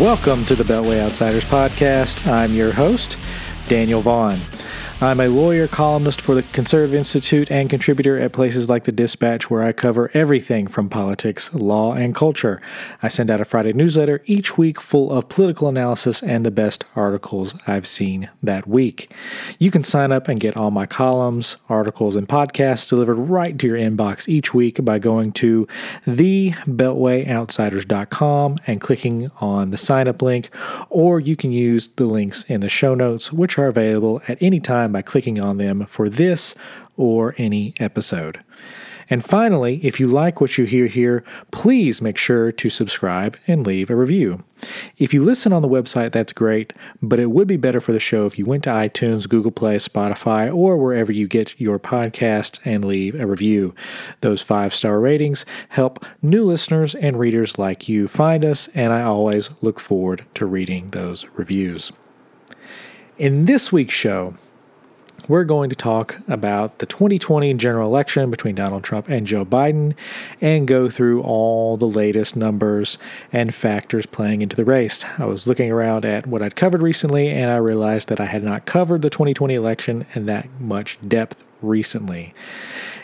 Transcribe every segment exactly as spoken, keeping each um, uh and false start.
Welcome to the Beltway Outsiders Podcast. I'm your host, Daniel Vaughan. I'm a lawyer, columnist for the Conservative Institute, and contributor at places like The Dispatch, where I cover everything from politics, law, and culture. I send out a Friday newsletter each week full of political analysis and the best articles I've seen that week. You can sign up and get all my columns, articles, and podcasts delivered right to your inbox each week by going to the beltway outsiders dot com and clicking on the sign-up link, or you can use the links in the show notes, which are available at any time by clicking on them for this or any episode. And finally, if you like what you hear here, please make sure to subscribe and leave a review. If you listen on the website, that's great, but it would be better for the show if you went to iTunes, Google Play, Spotify, or wherever you get your podcast and leave a review. Those five-star ratings help new listeners and readers like you find us, and I always look forward to reading those reviews. In this week's show, we're going to talk about the twenty twenty general election between Donald Trump and Joe Biden and go through all the latest numbers and factors playing into the race. I was looking around at what I'd covered recently, and I realized that I had not covered the twenty twenty election in that much depth recently.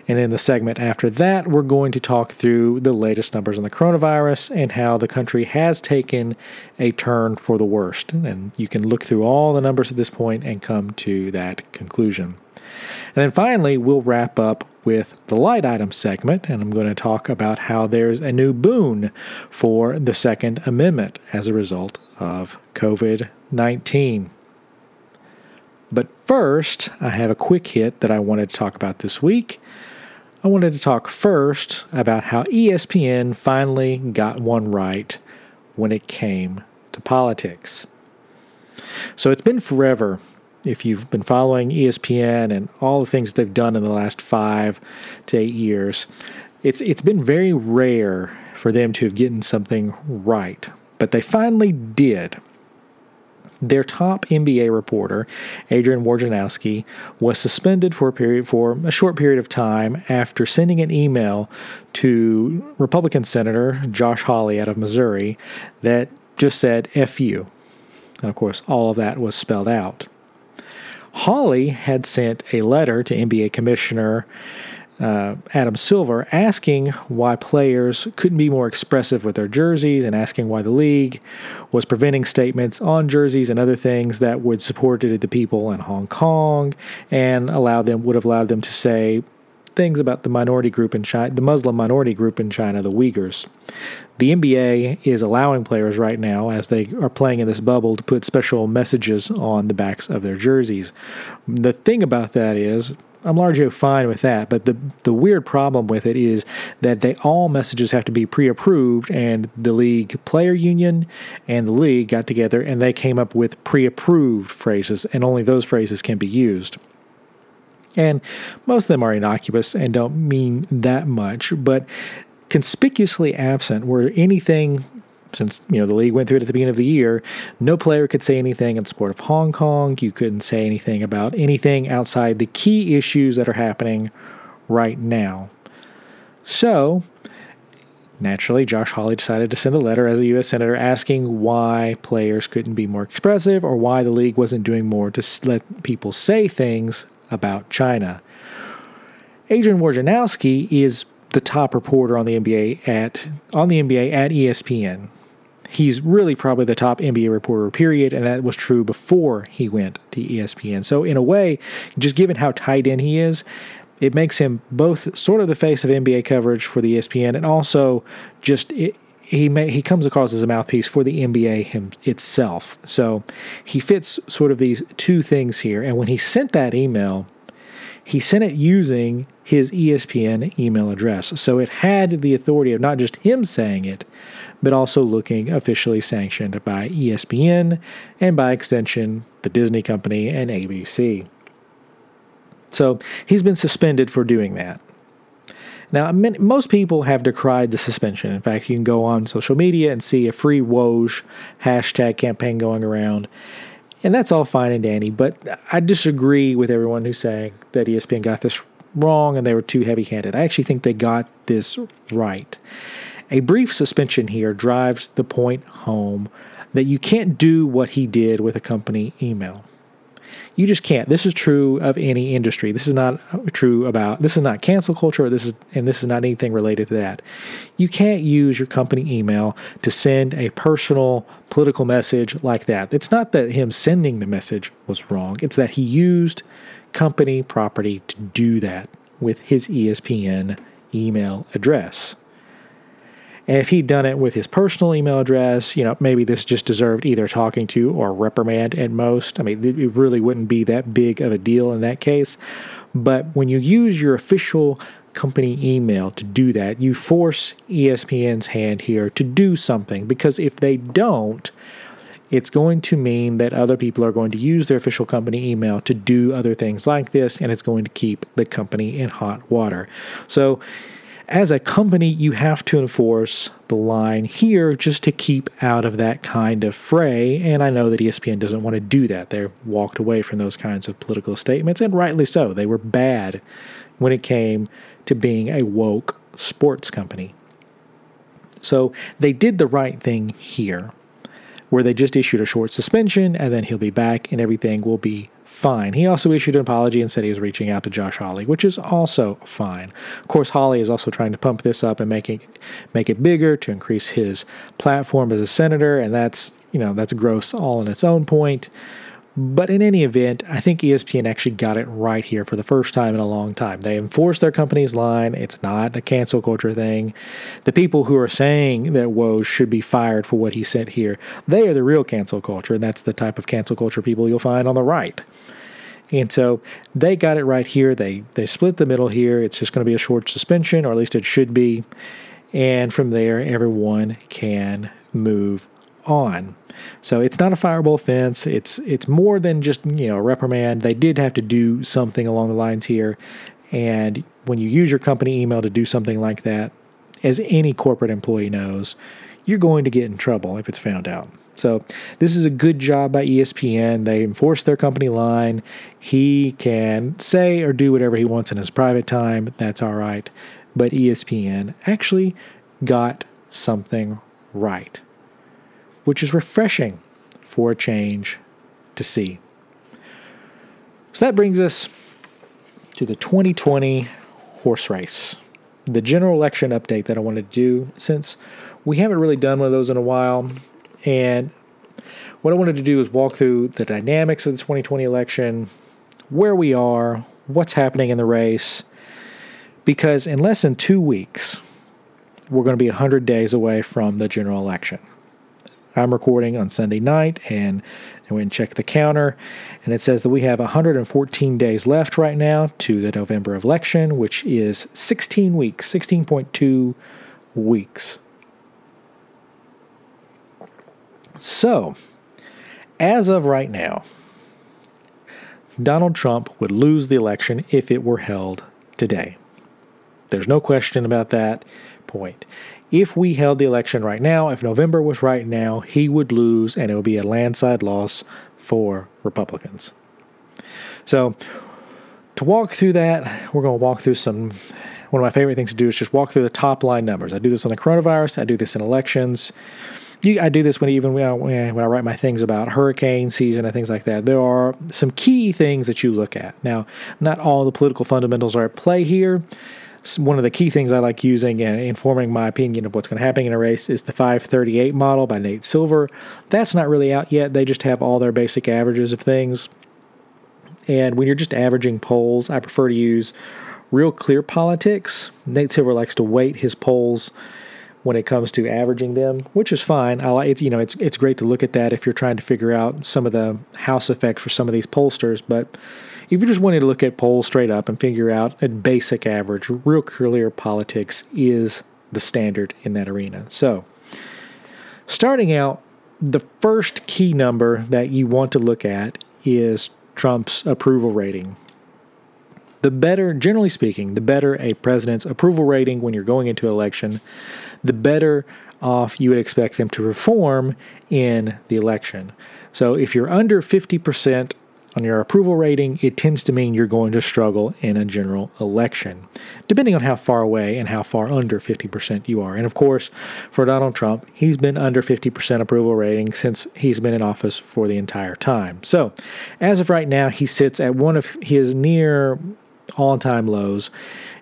And in the segment after that, we're going to talk through the latest numbers on the coronavirus and how the country has taken a turn for the worst. And you can look through all the numbers at this point and come to that conclusion. And then finally, we'll wrap up with the light item segment, and I'm going to talk about how there's a new boon for the Second Amendment as a result of covid nineteen. But first, I have a quick hit that I wanted to talk about this week. I wanted to talk first about how E S P N finally got one right when it came to politics. So it's been forever, if you've been following E S P N and all the things they've done in the last five to eight years, it's it's been very rare for them to have gotten something right. But they finally did. Their top N B A reporter, Adrian Wojnarowski, was suspended for a period for a short period of time after sending an email to Republican Senator Josh Hawley out of Missouri that just said, F you. And of course, all of that was spelled out. Hawley had sent a letter to N B A Commissioner Uh, Adam Silver asking why players couldn't be more expressive with their jerseys and asking why the league was preventing statements on jerseys and other things that would support the people in Hong Kong and allow them would have allowed them to say things about the minority group in China, the Muslim minority group in China, the Uyghurs. The N B A is allowing players right now, as they are playing in this bubble, to put special messages on the backs of their jerseys. The thing about that is, I'm largely fine with that, but the the weird problem with it is that they all messages have to be pre-approved, and the league player union and the league got together and they came up with pre-approved phrases, and only those phrases can be used. And most of them are innocuous and don't mean that much, but conspicuously absent were anything. Since, you know, the league went through it at the beginning of the year, no player could say anything in support of Hong Kong. You couldn't say anything about anything outside the key issues that are happening right now. So, naturally, Josh Hawley decided to send a letter as a U S senator asking why players couldn't be more expressive or why the league wasn't doing more to let people say things about China. Adrian Wojnarowski is the top reporter on the N B A at on the N B A at E S P N. He's really probably the top N B A reporter, period, and that was true before he went to E S P N. So in a way, just given how tied in he is, it makes him both sort of the face of N B A coverage for the E S P N, and also just it, he may, he comes across as a mouthpiece for the N B A him, itself. So he fits sort of these two things here. And when he sent that email, he sent it using his E S P N email address. So it had the authority of not just him saying it, but also looking officially sanctioned by E S P N and, by extension, the Disney company and A B C. So he's been suspended for doing that. Now, most people have decried the suspension. In fact, you can go on social media and see a free Woj hashtag campaign going around. And that's all fine and dandy, but I disagree with everyone who's saying that E S P N got this wrong and they were too heavy-handed. I actually think they got this right. A brief suspension here drives the point home that you can't do what he did with a company email. You just can't. This is true of any industry. This is not true about, this is not cancel culture, or this is, and this is not anything related to that. You can't use your company email to send a personal political message like that. It's not that him sending the message was wrong. It's that he used company property to do that with his E S P N email address. And if he'd done it with his personal email address, you know, maybe this just deserved either talking to or reprimand at most. I mean, it really wouldn't be that big of a deal in that case. But when you use your official company email to do that, you force E S P N's hand here to do something. Because if they don't, it's going to mean that other people are going to use their official company email to do other things like this, and it's going to keep the company in hot water. So, as a company, you have to enforce the line here just to keep out of that kind of fray. And I know that E S P N doesn't want to do that. They've walked away from those kinds of political statements, and rightly so. They were bad when it came to being a woke sports company. So they did the right thing here, where they just issued a short suspension, and then he'll be back and everything will be fine. He also issued an apology and said he was reaching out to Josh Hawley, which is also fine. Of course, Hawley is also trying to pump this up and make it, make it bigger to increase his platform as a senator, and that's, you know, that's gross all on its own point. But in any event, I think E S P N actually got it right here for the first time in a long time. They enforced their company's line. It's not a cancel culture thing. The people who are saying that Woj should be fired for what he said here, they are the real cancel culture, and that's the type of cancel culture people you'll find on the right. And so they got it right here. They they split the middle here. It's just going to be a short suspension, or at least it should be. And from there, everyone can move on. So it's not a fireable offense. It's it's more than just, you know, a reprimand. They did have to do something along the lines here. And when you use your company email to do something like that, as any corporate employee knows, you're going to get in trouble if it's found out. So this is a good job by E S P N. They enforced their company line. He can say or do whatever he wants in his private time. That's all right. But E S P N actually got something right, which is refreshing for a change to see. So that brings us to the twenty twenty horse race, the general election update that I wanted to do, since we haven't really done one of those in a while. And what I wanted to do is walk through the dynamics of the twenty twenty election, where we are, what's happening in the race, because in less than two weeks, we're going to be one hundred days away from the general election. I'm recording on Sunday night, and I went and checked the counter, and it says that we have one hundred fourteen days left right now to the November election, which is sixteen weeks, sixteen point two weeks. So, as of right now, Donald Trump would lose the election if it were held today. There's no question about that point. If we held the election right now, if November was right now, he would lose, and it would be a landslide loss for Republicans. So, to walk through that, we're going to walk through some, one of my favorite things to do is just walk through the top line numbers. I do this on the coronavirus, I do this in elections. I do this when even when I, when I write my things about hurricane season and things like that. There are some key things that you look at. Now, not all the political fundamentals are at play here. One of the key things I like using and informing my opinion of what's going to happen in a race is the five thirty-eight model by Nate Silver. That's not really out yet. They just have all their basic averages of things. And when you're just averaging polls, I prefer to use Real Clear Politics. Nate Silver likes to weight his polls when it comes to averaging them, which is fine. I like, it's, you know, it's it's great to look at that if you're trying to figure out some of the house effects for some of these pollsters. But if you just wanted to look at polls straight up and figure out a basic average, Real Clear Politics is the standard in that arena. So, starting out, the first key number that you want to look at is Trump's approval rating. The better, generally speaking, the better a president's approval rating when you're going into election, the better off you would expect them to perform in the election. So if you're under fifty percent on your approval rating, it tends to mean you're going to struggle in a general election, depending on how far away and how far under fifty percent you are. And of course, for Donald Trump, he's been under fifty percent approval rating since he's been in office for the entire time. So as of right now, he sits at one of his near all-time lows.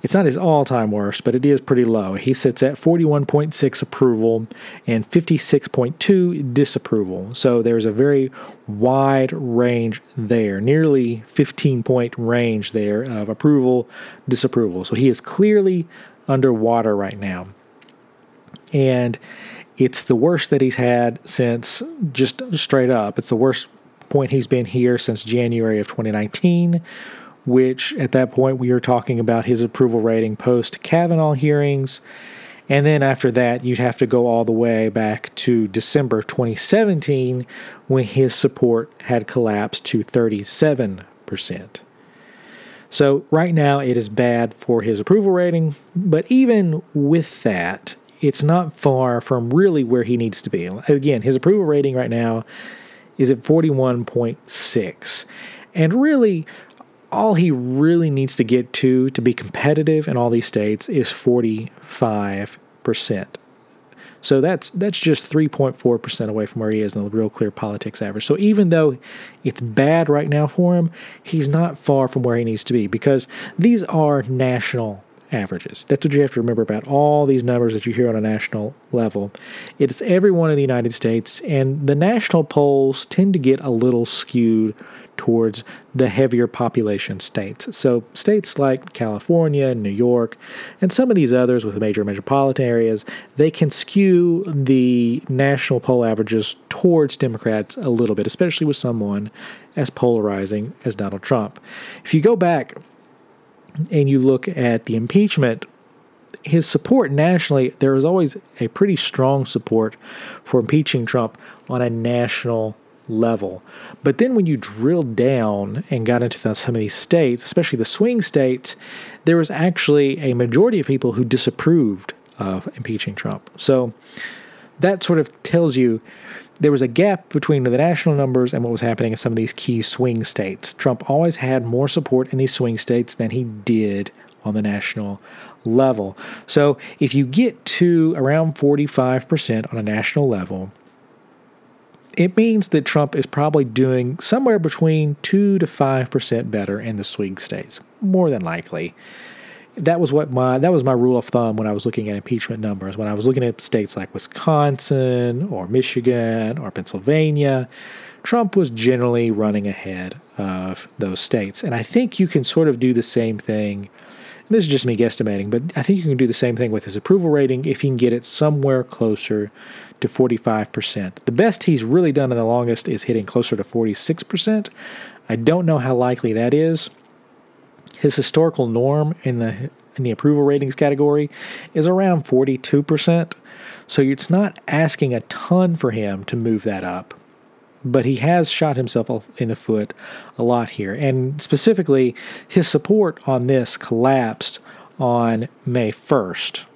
It's not his all-time worst, but it is pretty low. He sits at forty-one point six approval and fifty-six point two disapproval. So there's a very wide range there, nearly fifteen-point range there of approval, disapproval. So he is clearly underwater right now. And it's the worst that he's had since, just straight up, it's the worst point he's been here since January of twenty nineteen, which at that point we are talking about his approval rating post-Kavanaugh hearings. And then after that, you'd have to go all the way back to December twenty seventeen when his support had collapsed to thirty-seven percent. So right now it is bad for his approval rating, but even with that, it's not far from really where he needs to be. Again, his approval rating right now is at forty-one point six. And really, all he really needs to get to to be competitive in all these states is forty-five percent. So that's that's just three point four percent away from where he is in the Real Clear Politics average. So even though it's bad right now for him, he's not far from where he needs to be, because these are national averages. That's what you have to remember about all these numbers that you hear on a national level. It's everyone in the United States, and the national polls tend to get a little skewed towards the heavier population states. So states like California, New York, and some of these others with major metropolitan areas, they can skew the national poll averages towards Democrats a little bit, especially with someone as polarizing as Donald Trump. If you go back and you look at the impeachment, his support nationally, there was always a pretty strong support for impeaching Trump on a national level. But then when you drilled down and got into some of these states, especially the swing states, there was actually a majority of people who disapproved of impeaching Trump. So that sort of tells you there was a gap between the national numbers and what was happening in some of these key swing states. Trump always had more support in these swing states than he did on the national level. So if you get to around forty-five percent on a national level, it means that Trump is probably doing somewhere between two to five percent better in the swing states, more than likely. That was what my that was my rule of thumb when I was looking at impeachment numbers. When I was looking at states like Wisconsin or Michigan or Pennsylvania, Trump was generally running ahead of those states. And I think you can sort of do the same thing. This is just me guesstimating, but I think you can do the same thing with his approval rating if you can get it somewhere closer to forty-five percent. The best he's really done in the longest is hitting closer to forty-six percent. I don't know how likely that is. His historical norm in the in the approval ratings category is around forty-two percent, so it's not asking a ton for him to move that up. But he has shot himself in the foot a lot here. And specifically, his support on this collapsed on May first.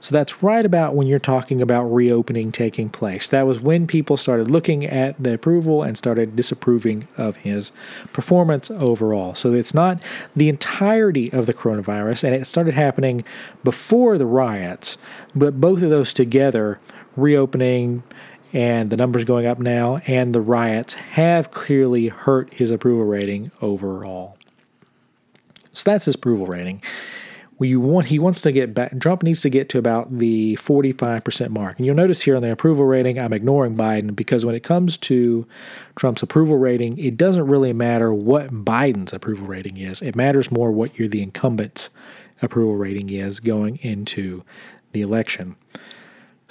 So that's right about when you're talking about reopening taking place. That was when people started looking at the approval and started disapproving of his performance overall. So it's not the entirety of the coronavirus, and it started happening before the riots. But both of those together, reopening and the numbers going up now, and the riots have clearly hurt his approval rating overall. So that's his approval rating. We want, he wants to get back, Trump needs to get to about the forty-five percent mark. And you'll notice here on the approval rating, I'm ignoring Biden, because when it comes to Trump's approval rating, it doesn't really matter what Biden's approval rating is. It matters more what you're the incumbent's approval rating is going into the election.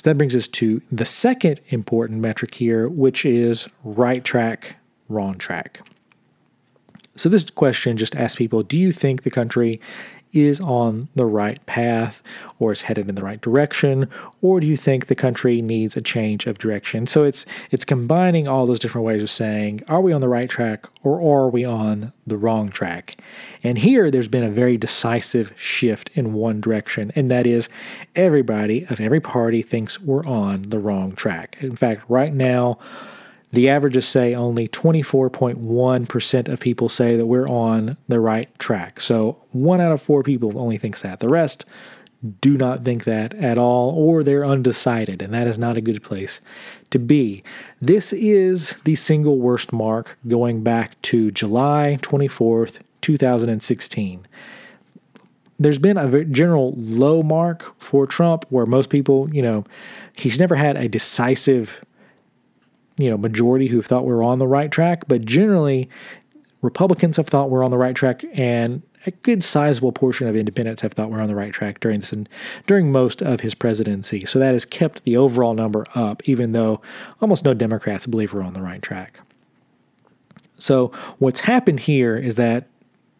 So that brings us to the second important metric here, which is right track, wrong track. So this question just asks people, do you think the country is on the right path, or is headed in the right direction, or do you think the country needs a change of direction? So it's it's combining all those different ways of saying, are we on the right track, or are we on the wrong track? And here there's been a very decisive shift in one direction, and that is everybody of every party thinks we're on the wrong track. In fact, right now, the averages say only twenty-four point one percent of people say that we're on the right track. So one out of four people only thinks that. The rest do not think that at all, or they're undecided, and that is not a good place to be. This is the single worst mark going back to July twenty-fourth, two thousand sixteen. There's been a general low mark for Trump where most people, you know, he's never had a decisive, you know, majority who've thought we're on the right track, but generally Republicans have thought we're on the right track, and a good sizable portion of independents have thought we're on the right track during this, during most of his presidency. So that has kept the overall number up, even though almost no Democrats believe we're on the right track. So what's happened here is that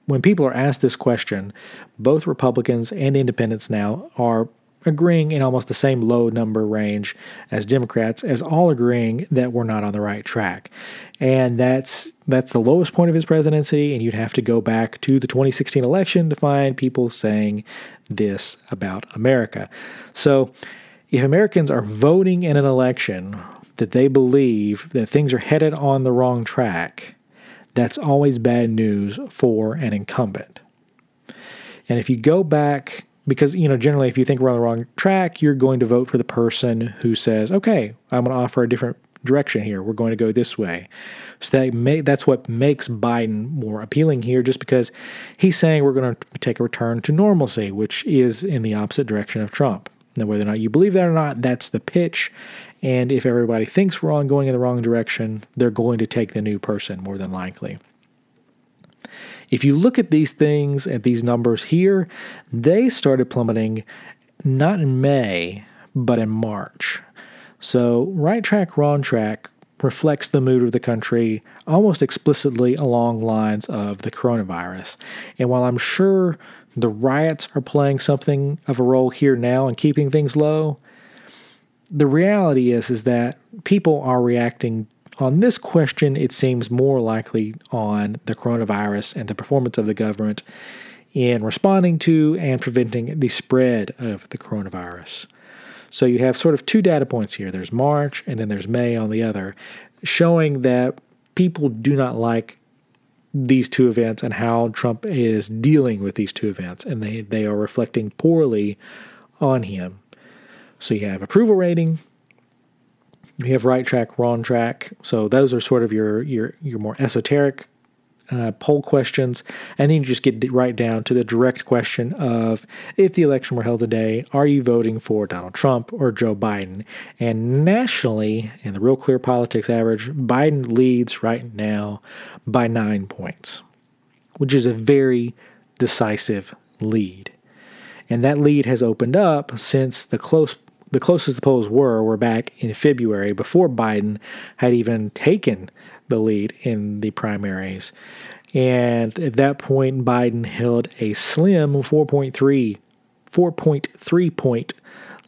when people are asked this question, both Republicans and independents now are agreeing in almost the same low number range as Democrats, as all agreeing that we're not on the right track. And that's that's the lowest point of his presidency, and you'd have to go back to the twenty sixteen election to find people saying this about America. So if Americans are voting in an election that they believe that things are headed on the wrong track, that's always bad news for an incumbent. And if you go back, because, you know, generally if you think we're on the wrong track, you're going to vote for the person who says, okay, I'm going to offer a different direction here. We're going to go this way. So that may, that's what makes Biden more appealing here, just because he's saying we're going to take a return to normalcy, which is in the opposite direction of Trump. Now, whether or not you believe that or not, that's the pitch. And if everybody thinks we're on going in the wrong direction, they're going to take the new person more than likely. If you look at these things, at these numbers here, they started plummeting not in May, but in March. So right track, wrong track reflects the mood of the country almost explicitly along lines of the coronavirus. And while I'm sure the riots are playing something of a role here now in keeping things low, the reality is, is that people are reacting on this question, it seems more likely on the coronavirus and the performance of the government in responding to and preventing the spread of the coronavirus. So you have sort of two data points here. There's March and then there's May on the other, showing that people do not like these two events and how Trump is dealing with these two events, and they, they are reflecting poorly on him. So you have approval rating. You have right track, wrong track. So those are sort of your your, your more esoteric uh, poll questions. And then you just get right down to the direct question of, if the election were held today, are you voting for Donald Trump or Joe Biden? And nationally, in the Real Clear Politics average, Biden leads right now by nine points, which is a very decisive lead. And that lead has opened up since the close The closest the polls were were back in February, before Biden had even taken the lead in the primaries. And at that point, Biden held a slim four point three, four point three point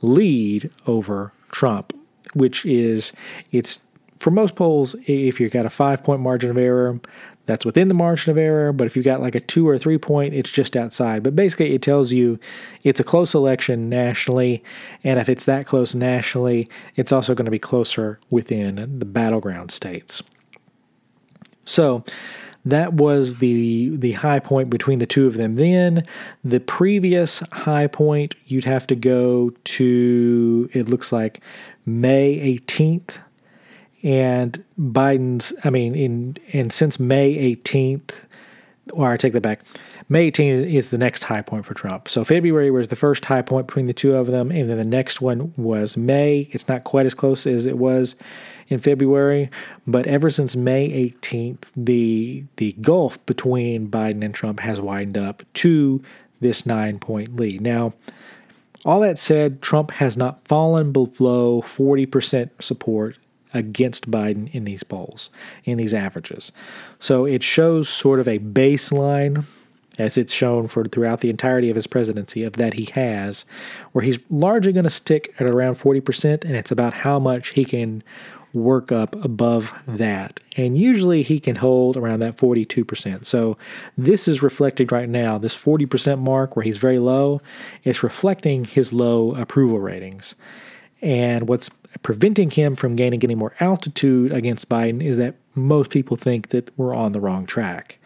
lead over Trump, which is, it's for most polls, if you've got a five-point margin of error, that's within the margin of error. But if you've got like a two or three point, it's just outside. But basically it tells you it's a close election nationally. And if it's that close nationally, it's also going to be closer within the battleground states. So that was the the high point between the two of them then. The previous high point, you'd have to go to, it looks like May eighteenth. And Biden's, I mean, in and since May eighteenth, or I take that back, May eighteenth is the next high point for Trump. So February was the first high point between the two of them, and then the next one was May. It's not quite as close as it was in February, but ever since May eighteenth, the the gulf between Biden and Trump has widened up to this nine-point lead. Now, all that said, Trump has not fallen below forty percent support against Biden in these polls, in these averages. So it shows sort of a baseline, as it's shown for throughout the entirety of his presidency, of that he has, where he's largely going to stick at around forty percent, and it's about how much he can work up above that. And usually he can hold around that forty-two percent. So this is reflected right now, this forty percent mark where he's very low, it's reflecting his low approval ratings. And what's preventing him from gaining getting more altitude against Biden is that most people think that we're on the wrong track.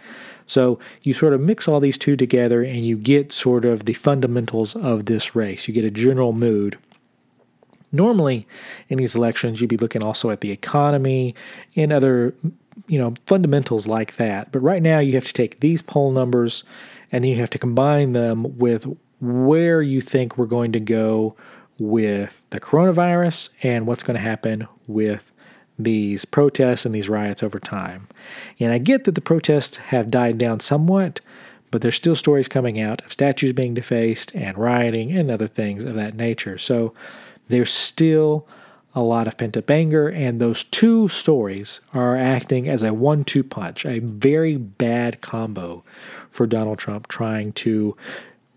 So you sort of mix all these two together and you get sort of the fundamentals of this race. You get a general mood. Normally in these elections, you'd be looking also at the economy and other, you know, fundamentals like that. But right now you have to take these poll numbers and then you have to combine them with where you think we're going to go with the coronavirus and what's going to happen with these protests and these riots over time. And I get that the protests have died down somewhat, but there's still stories coming out of statues being defaced and rioting and other things of that nature. So there's still a lot of pent-up anger, and those two stories are acting as a one two punch, a very bad combo for Donald Trump trying to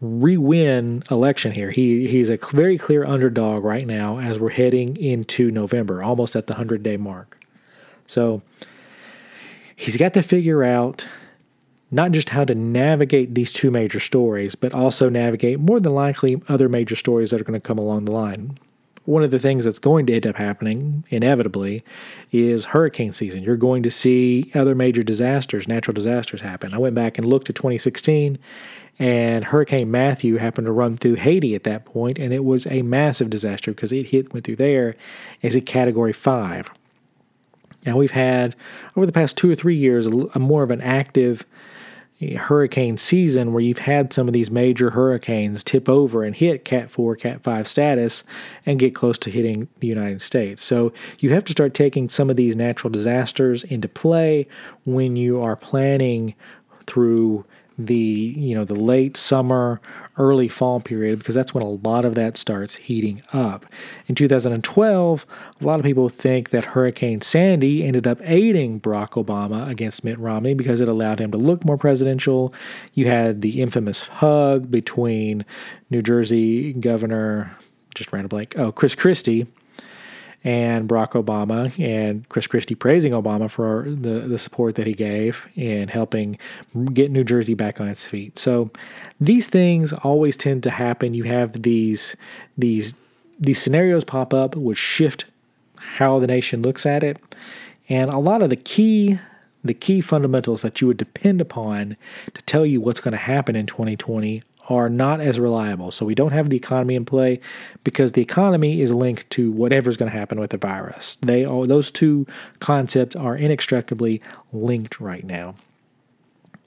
re-win election here. He he's a very clear underdog right now as we're heading into November, almost at the hundred-day mark. So he's got to figure out not just how to navigate these two major stories, but also navigate more than likely other major stories that are going to come along the line. One of the things that's going to end up happening, inevitably, is hurricane season. You're going to see other major disasters, natural disasters happen. I went back and looked at twenty sixteen, and Hurricane Matthew happened to run through Haiti at that point, and it was a massive disaster because it hit went through there as a Category five. Now, we've had, over the past two or three years, a, a more of an active hurricane season where you've had some of these major hurricanes tip over and hit Cat four, Cat five status and get close to hitting the United States. So you have to start taking some of these natural disasters into play when you are planning through the, you know, the late summer, early fall period, because that's when a lot of that starts heating up. In two thousand twelve, a lot of people think that Hurricane Sandy ended up aiding Barack Obama against Mitt Romney because it allowed him to look more presidential. You had the infamous hug between New Jersey Governor, just ran a blank, oh, Chris Christie and Barack Obama, and Chris Christie praising Obama for the, the support that he gave in helping get New Jersey back on its feet. So these things always tend to happen. You have these these these scenarios pop up which shift how the nation looks at it. And a lot of the key the key fundamentals that you would depend upon to tell you what's going to happen in twenty twenty are not as reliable. So we don't have the economy in play because the economy is linked to whatever's going to happen with the virus. They are, those two concepts are inextricably linked right now.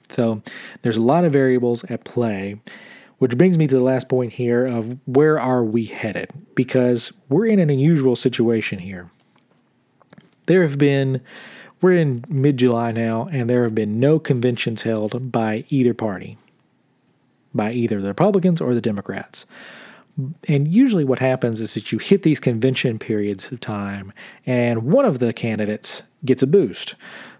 So there's a lot of variables at play, which brings me to the last point here of where are we headed? Because we're in an unusual situation here. There have been, we're in mid-July now, and there have been no conventions held by either party, by either the Republicans or the Democrats. And usually what happens is that you hit these convention periods of time and one of the candidates gets a boost.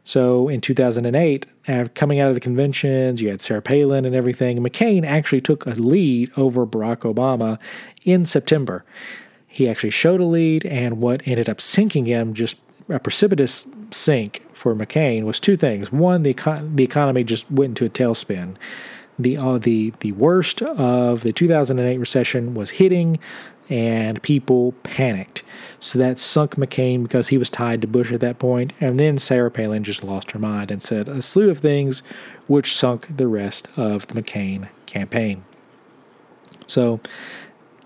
So in two thousand eight, coming out of the conventions, you had Sarah Palin and everything. McCain actually took a lead over Barack Obama in September. He actually showed a lead, and what ended up sinking him, just a precipitous sink for McCain, was two things. One, the econ- the economy just went into a tailspin. The, uh, the the worst of the two thousand eight recession was hitting, and people panicked. So that sunk McCain because he was tied to Bush at that point. And then Sarah Palin just lost her mind and said a slew of things which sunk the rest of the McCain campaign. So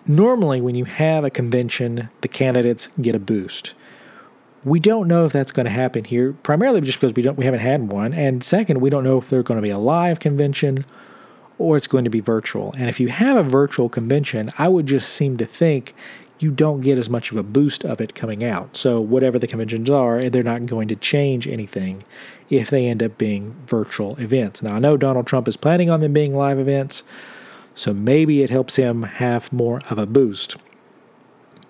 normally when you have a convention, the candidates get a boost. We don't know if that's going to happen here, primarily just because we don't we haven't had one. And second, we don't know if there's going to be a live convention or it's going to be virtual. And if you have a virtual convention, I would just seem to think you don't get as much of a boost of it coming out. So whatever the conventions are, they're not going to change anything if they end up being virtual events. Now, I know Donald Trump is planning on them being live events, so maybe it helps him have more of a boost.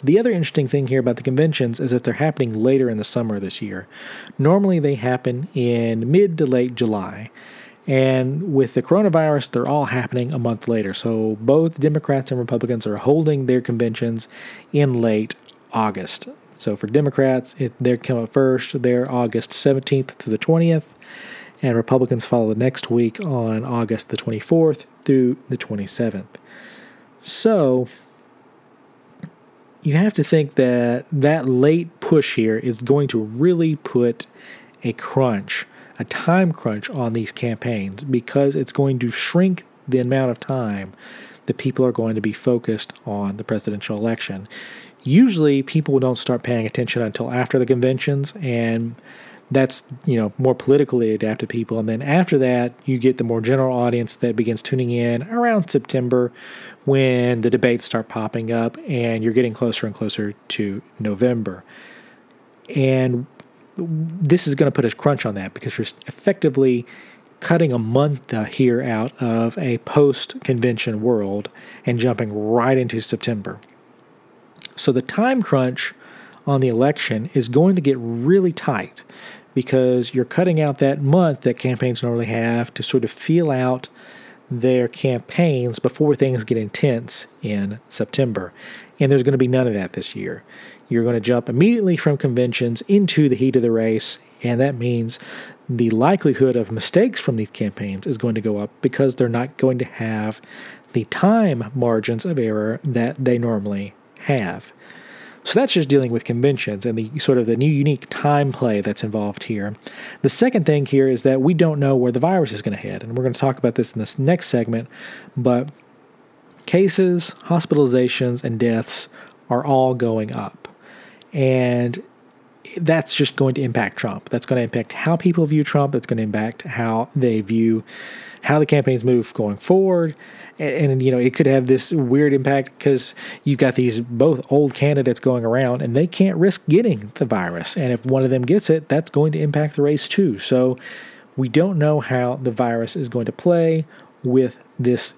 The other interesting thing here about the conventions is that they're happening later in the summer this year. Normally they happen in mid to late July. And with the coronavirus, they're all happening a month later. So both Democrats and Republicans are holding their conventions in late August. So for Democrats, it, they're coming up first. They're August seventeenth to the twentieth. And Republicans follow the next week on August the twenty-fourth through the twenty-seventh. So you have to think that that late push here is going to really put a crunch, a time crunch on these campaigns, because it's going to shrink the amount of time that people are going to be focused on the presidential election. Usually people don't start paying attention until after the conventions, and that's, you know, more politically adapted people. And then after that, you get the more general audience that begins tuning in around September when the debates start popping up and you're getting closer and closer to November. And this is going to put a crunch on that because you're effectively cutting a month uh, here out of a post-convention world and jumping right into September. So the time crunch on the election is going to get really tight because you're cutting out that month that campaigns normally have to sort of feel out their campaigns before things get intense in September. And there's going to be none of that this year. You're going to jump immediately from conventions into the heat of the race, and that means the likelihood of mistakes from these campaigns is going to go up because they're not going to have the time margins of error that they normally have. So that's just dealing with conventions and the sort of the new unique time play that's involved here. The second thing here is that we don't know where the virus is going to head, and we're going to talk about this in this next segment, but cases, hospitalizations, and deaths are all going up. And that's just going to impact Trump. That's going to impact how people view Trump. That's going to impact how they view how the campaigns move going forward. And, and you know, it could have this weird impact because you've got these both old candidates going around and they can't risk getting the virus. And if one of them gets it, that's going to impact the race too. So we don't know how the virus is going to play with this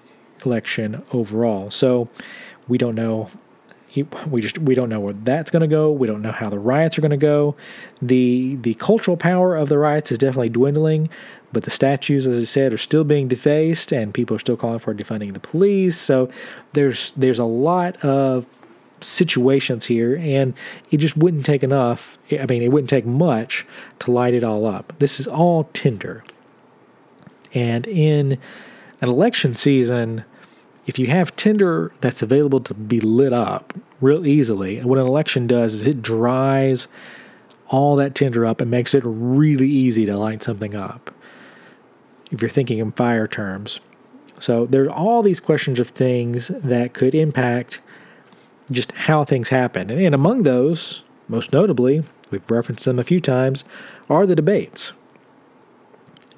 election overall. So we don't know. We just we don't know where that's going to go. We don't know how the riots are going to go. The the cultural power of the riots is definitely dwindling, but the statues, as I said, are still being defaced, and people are still calling for defunding the police. So there's there's a lot of situations here, and it just wouldn't take enough. I mean, it wouldn't take much to light it all up. This is all tinder, and in an election season, if you have tinder that's available to be lit up real easily, what an election does is it dries all that tinder up and makes it really easy to light something up, if you're thinking in fire terms. So there's all these questions of things that could impact just how things happen. And among those, most notably, we've referenced them a few times, are the debates.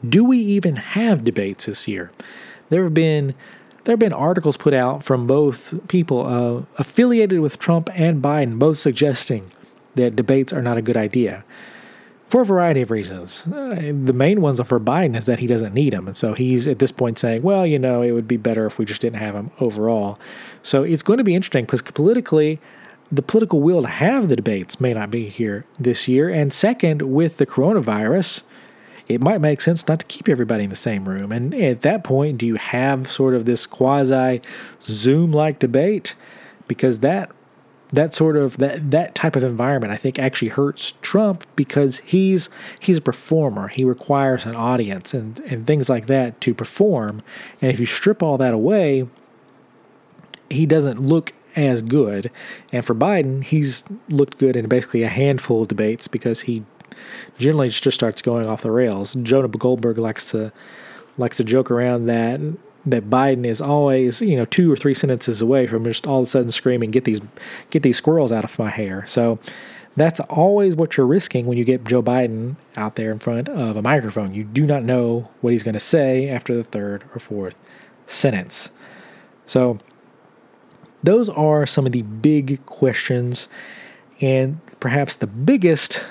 Do we even have debates this year? There have been... There have been articles put out from both people uh, affiliated with Trump and Biden, both suggesting that debates are not a good idea for a variety of reasons. Uh, the main ones for Biden is that he doesn't need them. And so he's at this point saying, well, you know, it would be better if we just didn't have them overall. So it's going to be interesting because politically, the political will to have the debates may not be here this year. And second, with the coronavirus, it might make sense not to keep everybody in the same room. And at that point, do you have sort of this quasi-Zoom-like debate? Because that that sort of that, that type of environment, I think, actually hurts Trump because he's he's a performer. He requires an audience and, and things like that to perform. And if you strip all that away, he doesn't look as good. And for Biden, he's looked good in basically a handful of debates because he generally just starts going off the rails. Jonah Goldberg likes to likes to joke around that that Biden is always, you know, two or three sentences away from just all of a sudden screaming, "Get these get these squirrels out of my hair." So that's always what you're risking when you get Joe Biden out there in front of a microphone. You do not know what he's going to say after the third or fourth sentence. So those are some of the big questions, and perhaps the biggest,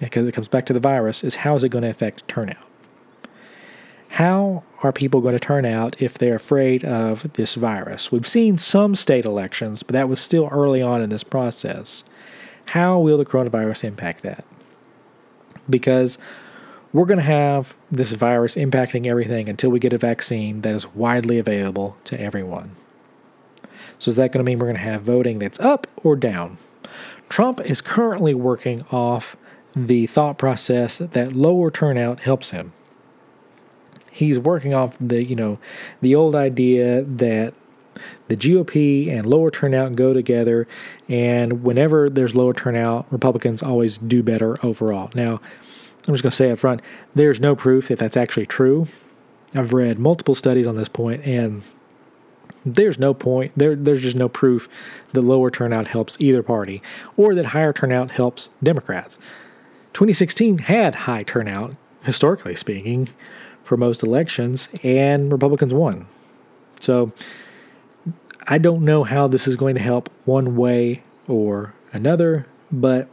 because it comes back to the virus, is how is it going to affect turnout? How are people going to turn out if they're afraid of this virus? We've seen some state elections, but that was still early on in this process. How will the coronavirus impact that? Because we're going to have this virus impacting everything until we get a vaccine that is widely available to everyone. So is that going to mean we're going to have voting that's up or down? Trump is currently working off the thought process that lower turnout helps him. He's working off the, you know, the old idea that The G O P and lower turnout go together, and whenever there's lower turnout, Republicans always do better overall. Now, I'm just going to say up front, there's no proof that that's actually true. I've read multiple studies on this point, and there's no point, there, there's just no proof that lower turnout helps either party, or that higher turnout helps Democrats. twenty sixteen had high turnout, historically speaking, for most elections, and Republicans won. So I don't know how this is going to help one way or another, but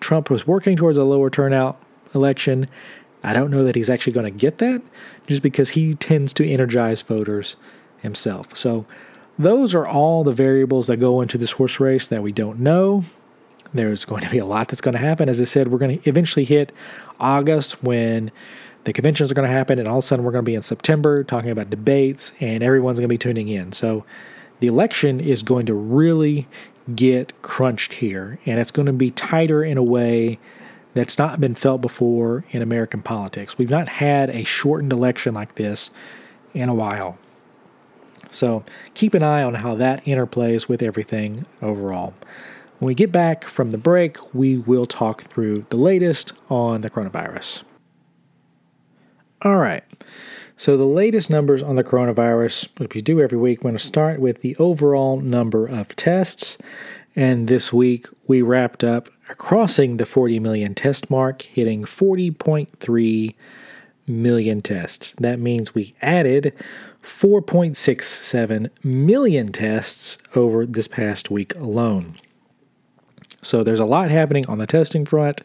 Trump was working towards a lower turnout election. I don't know that he's actually going to get that, just because he tends to energize voters himself. So those are all the variables that go into this horse race that we don't know. There's going to be a lot that's going to happen. As I said, we're going to eventually hit August when the conventions are going to happen, and all of a sudden we're going to be in September talking about debates, and everyone's going to be tuning in. So the election is going to really get crunched here, and it's going to be tighter in a way that's not been felt before in American politics. We've not had a shortened election like this in a while. So keep an eye on how that interplays with everything overall. When we get back from the break, we will talk through the latest on the coronavirus. All right, so the latest numbers on the coronavirus, if you do every week, we're going to start with the overall number of tests. And this week, we wrapped up crossing the forty million test mark, hitting forty point three million tests. That means we added four point six seven million tests over this past week alone. So there's a lot happening on the testing front.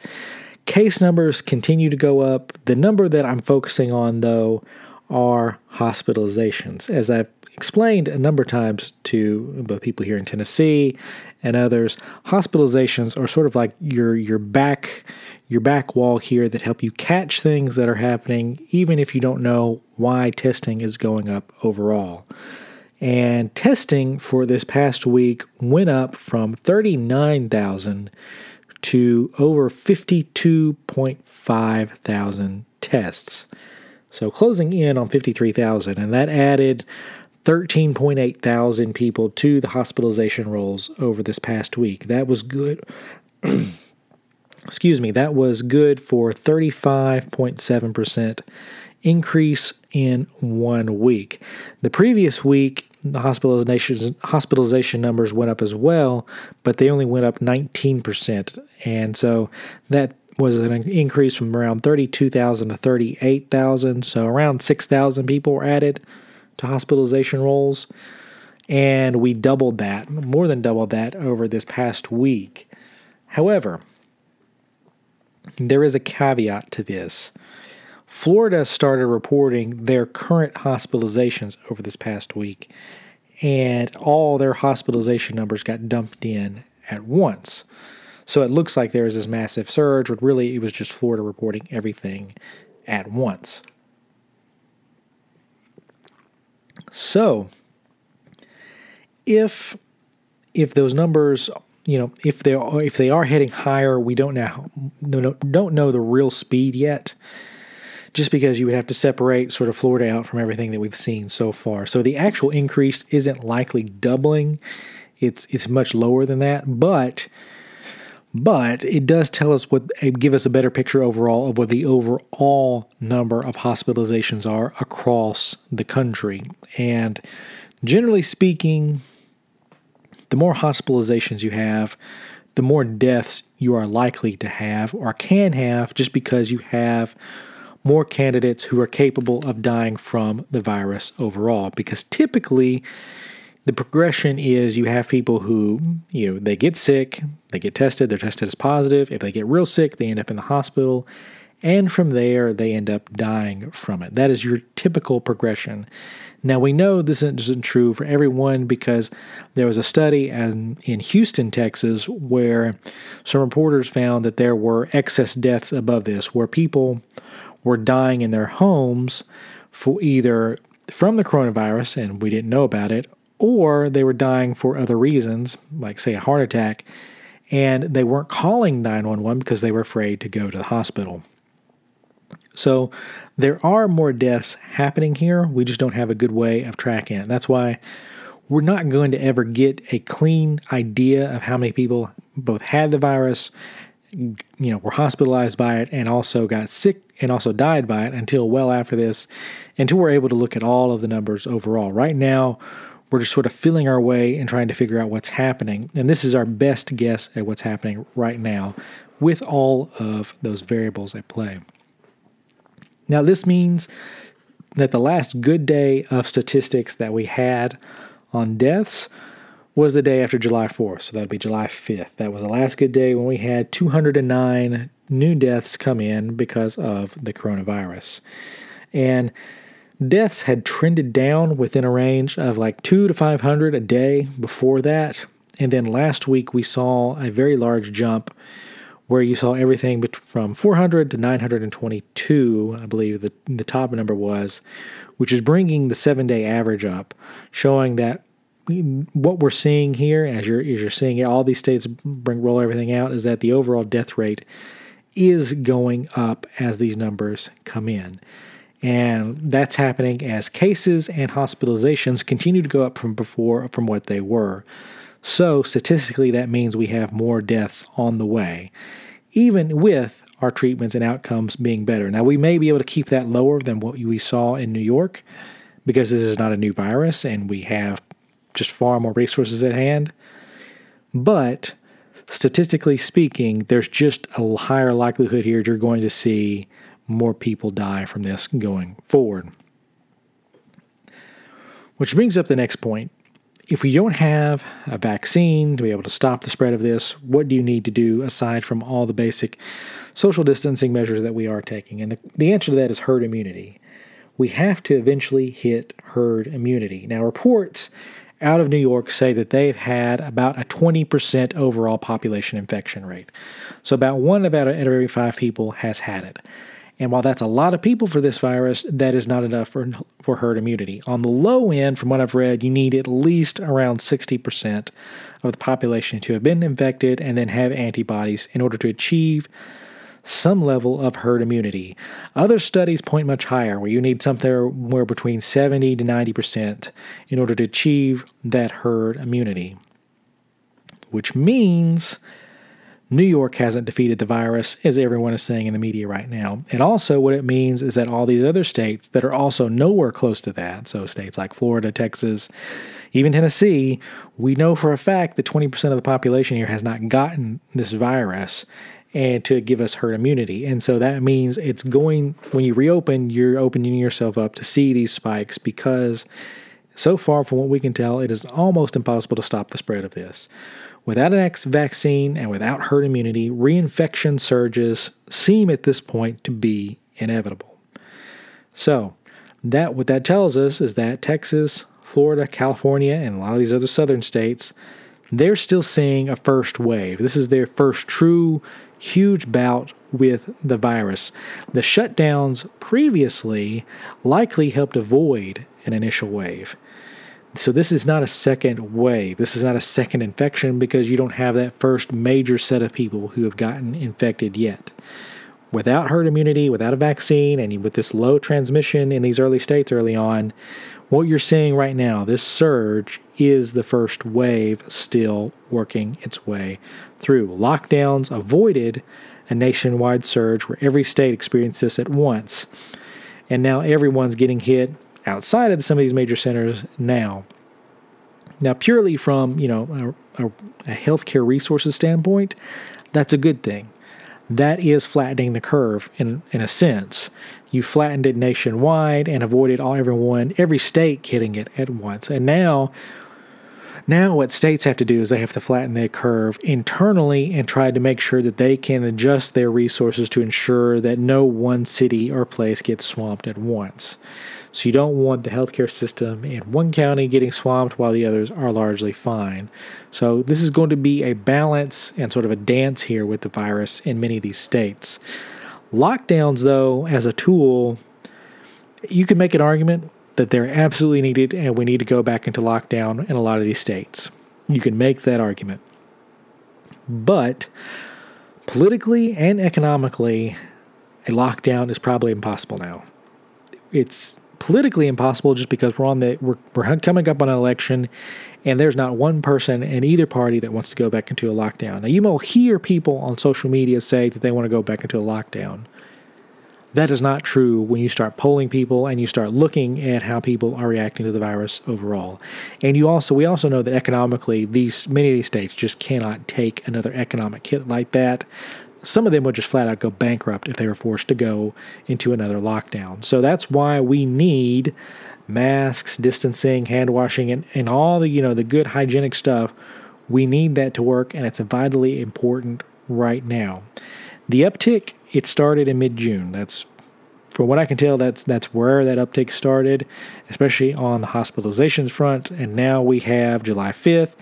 Case numbers continue to go up. The number that I'm focusing on, though, are hospitalizations. As I've explained a number of times to both people here in Tennessee and others, hospitalizations are sort of like your your back your back wall here that help you catch things that are happening, even if you don't know why testing is going up overall. And testing for this past week went up from thirty-nine thousand to over fifty-two point five thousand tests. So closing in on fifty-three thousand, and that added thirteen point eight thousand people to the hospitalization rolls over this past week. That was good. Excuse me, that was good for thirty-five point seven percent increase in one week. The previous week, the hospitalization, hospitalization numbers went up as well, but they only went up nineteen percent. And so that was an increase from around thirty-two thousand to thirty-eight thousand. So around six thousand people were added to hospitalization rolls. And we doubled that, more than doubled that over this past week. However, there is a caveat to this. Florida started reporting their current hospitalizations over this past week, and all their hospitalization numbers got dumped in at once. So it looks like there was this massive surge, but really it was just Florida reporting everything at once. So if if those numbers, you know, if they are, if they are heading higher, we don't know don't know the real speed yet, just because you would have to separate sort of Florida out from everything that we've seen so far. So the actual increase isn't likely doubling. It's it's much lower than that, but but it does tell us what give us a better picture overall of what the overall number of hospitalizations are across the country. And generally speaking, the more hospitalizations you have, the more deaths you are likely to have or can have, just because you have more candidates who are capable of dying from the virus overall. Because typically, the progression is you have people who, you know, they get sick, they get tested, they're tested as positive. If they get real sick, they end up in the hospital. And from there, they end up dying from it. That is your typical progression. Now, we know this isn't true for everyone, because there was a study in, in Houston, Texas, where some reporters found that there were excess deaths above this, where people were dying in their homes for either from the coronavirus, and we didn't know about it, or they were dying for other reasons, like, say, a heart attack, and they weren't calling nine one one because they were afraid to go to the hospital. So there are more deaths happening here. We just don't have a good way of tracking it. That's why we're not going to ever get a clean idea of how many people both had the virus, you know, were hospitalized by it, and also got sick and also died by it until well after this, until we're able to look at all of the numbers overall. Right now, we're just sort of feeling our way and trying to figure out what's happening. And this is our best guess at what's happening right now with all of those variables at play. Now, this means that the last good day of statistics that we had on deaths was the day after July fourth, so that would be July fifth. That was the last good day when we had two hundred nine new deaths come in because of the coronavirus. And deaths had trended down within a range of like two to five hundred a day before that. And then last week we saw a very large jump where you saw everything from four hundred to nine hundred twenty-two, I believe the, the top number was, which is bringing the seven-day average up, showing that what we're seeing here, as you're, as you're seeing all these states bring roll everything out, is that the overall death rate is going up as these numbers come in. And that's happening as cases and hospitalizations continue to go up from before, from what they were. So statistically, that means we have more deaths on the way, even with our treatments and outcomes being better. Now, we may be able to keep that lower than what we saw in New York, because this is not a new virus and we have just far more resources at hand. But statistically speaking, there's just a higher likelihood here you're going to see more people die from this going forward. Which brings up the next point. If we don't have a vaccine to be able to stop the spread of this, what do you need to do aside from all the basic social distancing measures that we are taking? And the, the answer to that is herd immunity. We have to eventually hit herd immunity. Now, reports out of New York say that they've had about a twenty percent overall population infection rate. So about one out of every five people has had it. And while that's a lot of people for this virus, that is not enough for, for herd immunity. On the low end, from what I've read, you need at least around sixty percent of the population to have been infected and then have antibodies in order to achieve some level of herd immunity. Other studies point much higher, where you need somewhere between seventy to ninety percent in order to achieve that herd immunity, which means New York hasn't defeated the virus, as everyone is saying in the media right now. And also what it means is that all these other states that are also nowhere close to that, so states like Florida, Texas, even Tennessee, we know for a fact that twenty percent of the population here has not gotten this virus and to give us herd immunity. And so that means it's going, when you reopen, you're opening yourself up to see these spikes, because so far, from what we can tell, it is almost impossible to stop the spread of this. Without an vaccine and without herd immunity, reinfection surges seem at this point to be inevitable. So that what that tells us is that Texas, Florida, California, and a lot of these other southern states, they're still seeing a first wave. This is their first true huge bout with the virus. The shutdowns previously likely helped avoid an initial wave. So this is not a second wave. This is not a second infection, because you don't have that first major set of people who have gotten infected yet. Without herd immunity, without a vaccine, and with this low transmission in these early states early on, what you're seeing right now, this surge, is the first wave still working its way through. Lockdowns avoided a nationwide surge where every state experienced this at once. And now everyone's getting hit outside of some of these major centers now. Now, purely from, you know, a, a, a healthcare resources standpoint, that's a good thing. That is flattening the curve in, in a sense. You flattened it nationwide and avoided all everyone, every state getting it at once. And now, now what states have to do is they have to flatten their curve internally and try to make sure that they can adjust their resources to ensure that no one city or place gets swamped at once. So you don't want the healthcare system in one county getting swamped while the others are largely fine. So this is going to be a balance and sort of a dance here with the virus in many of these states. Lockdowns, though, as a tool, you can make an argument that they're absolutely needed and we need to go back into lockdown in a lot of these states. You can make that argument. But politically and economically, a lockdown is probably impossible now. It's politically impossible just because we're on the we're, we're coming up on an election, and there's not one person in either party that wants to go back into a lockdown. Now, you will hear people on social media say that they want to go back into a lockdown. That is not true when you start polling people and you start looking at how people are reacting to the virus overall. And you also, we also know that economically, these many of these states just cannot take another economic hit like that. Some of them would just flat out go bankrupt if they were forced to go into another lockdown. So that's why we need masks, distancing, hand washing, and, and all the, you know, the good hygienic stuff. We need that to work, and it's vitally important right now. The uptick, it started in mid-June. That's, from what I can tell, that's that's where that uptick started, especially on the hospitalizations front. And now we have July fifth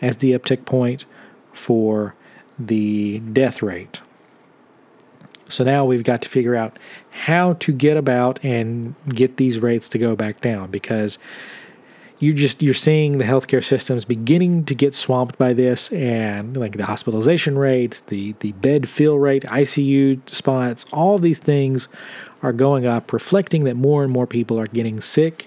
as the uptick point for the death rate. So now we've got to figure out how to get about and get these rates to go back down, because you just you're seeing the healthcare systems beginning to get swamped by this, and like the hospitalization rates, the the bed fill rate, I C U spots, all these things are going up, reflecting that more and more people are getting sick,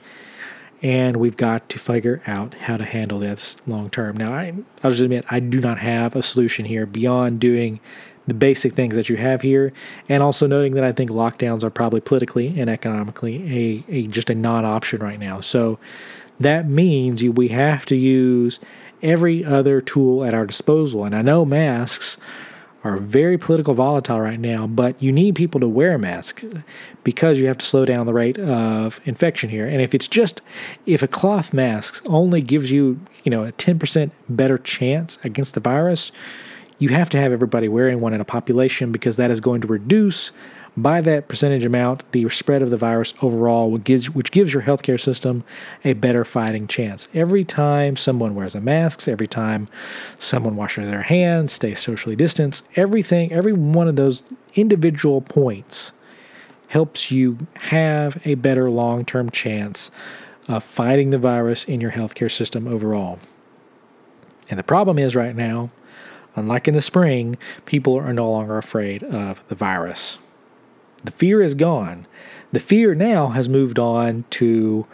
and we've got to figure out how to handle this long term. Now, I, I'll just admit, I do not have a solution here beyond doing the basic things that you have here, and also noting that I think lockdowns are probably politically and economically a, a just a non-option right now. So that means you, we have to use every other tool at our disposal. And I know masks are very political volatile right now, but you need people to wear masks because you have to slow down the rate of infection here. And if it's just, if a cloth mask only gives you, you know, a ten percent better chance against the virus, you have to have everybody wearing one in a population, because that is going to reduce by that percentage amount the spread of the virus overall, which gives, which gives your healthcare system a better fighting chance. Every time someone wears a mask, every time someone washes their hands, stays socially distanced, everything, every one of those individual points helps you have a better long-term chance of fighting the virus in your healthcare system overall. And the problem is right now, unlike in the spring, people are no longer afraid of the virus. The fear is gone. The fear now has moved on to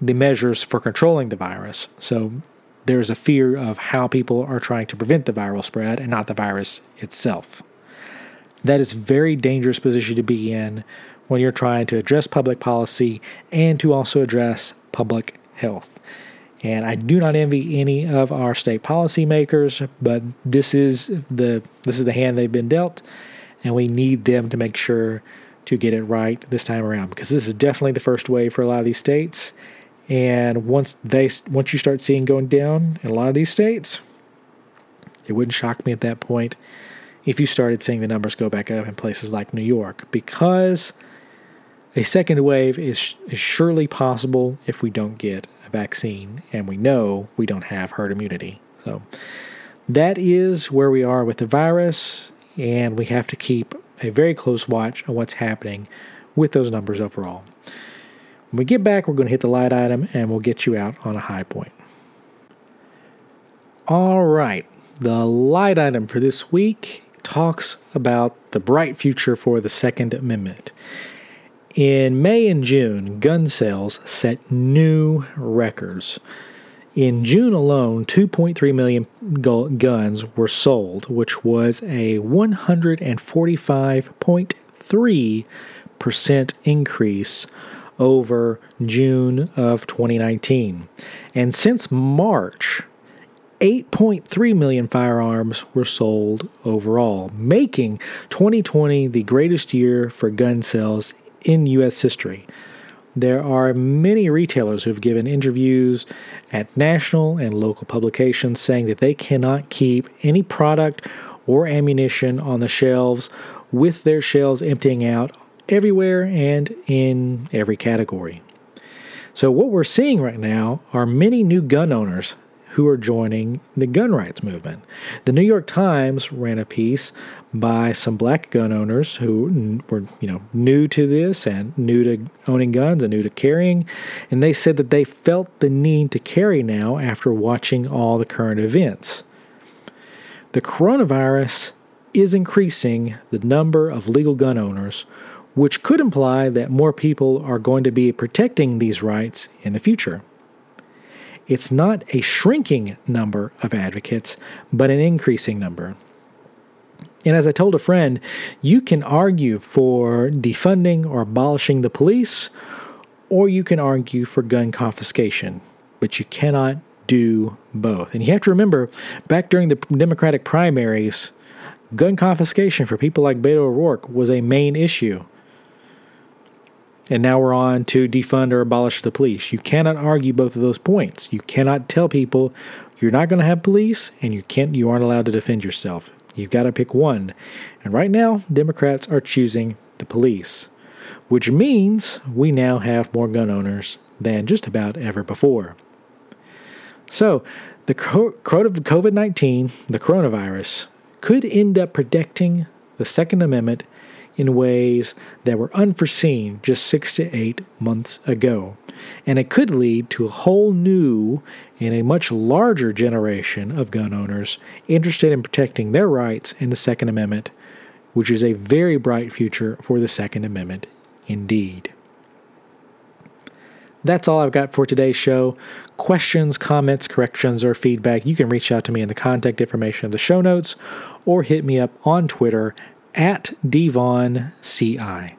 the measures for controlling the virus. So there's a fear of how people are trying to prevent the viral spread and not the virus itself. That is a very dangerous position to be in when you're trying to address public policy and to also address public health. And I do not envy any of our state policymakers, but this is the this is the hand they've been dealt. And we need them to make sure to get it right this time around, because this is definitely the first wave for a lot of these states. And once they, once you start seeing going down in a lot of these states, it wouldn't shock me at that point if you started seeing the numbers go back up in places like New York, because a second wave is, is surely possible if we don't get a vaccine, and we know we don't have herd immunity. So that is where we are with the virus. And we have to keep a very close watch on what's happening with those numbers overall. When we get back, we're going to hit the light item, and we'll get you out on a high point. All right. The light item for this week talks about the bright future for the Second Amendment. In May and June, gun sales set new records. In June alone, two point three million guns were sold, which was a one hundred forty-five point three percent increase over June of twenty nineteen. And since March, eight point three million firearms were sold overall, making twenty twenty the greatest year for gun sales in U S history. There are many retailers who've given interviews at national and local publications saying that they cannot keep any product or ammunition on the shelves, with their shelves emptying out everywhere and in every category. So what we're seeing right now are many new gun owners who are joining the gun rights movement. The New York Times ran a piece by some black gun owners who were, you know, new to this and new to owning guns and new to carrying, and they said that they felt the need to carry now after watching all the current events. The coronavirus is increasing the number of legal gun owners, which could imply that more people are going to be protecting these rights in the future. It's not a shrinking number of advocates, but an increasing number. And as I told a friend, you can argue for defunding or abolishing the police, or you can argue for gun confiscation, but you cannot do both. And you have to remember, back during the Democratic primaries, gun confiscation for people like Beto O'Rourke was a main issue. And now we're on to defund or abolish the police. You cannot argue both of those points. You cannot tell people you're not going to have police and you can't, you aren't allowed to defend yourself. You've got to pick one. And right now, Democrats are choosing the police, which means we now have more gun owners than just about ever before. So the COVID nineteen, the coronavirus, could end up protecting the Second Amendment in ways that were unforeseen just six to eight months ago. And it could lead to a whole new and a much larger generation of gun owners interested in protecting their rights in the Second Amendment, which is a very bright future for the Second Amendment indeed. That's all I've got for today's show. Questions, comments, corrections, or feedback, you can reach out to me in the contact information of the show notes or hit me up on Twitter at D Vaughan C I.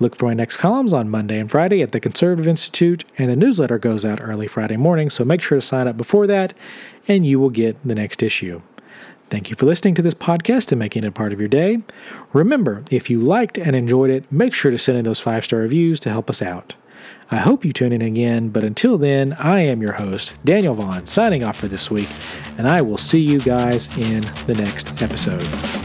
Look for my next columns on Monday and Friday at the Conservative Institute, and the newsletter goes out early Friday morning, so make sure to sign up before that, and you will get the next issue. Thank you for listening to this podcast and making it a part of your day. Remember, if you liked and enjoyed it, make sure to send in those five-star reviews to help us out. I hope you tune in again, but until then, I am your host, Daniel Vaughan, signing off for this week, and I will see you guys in the next episode.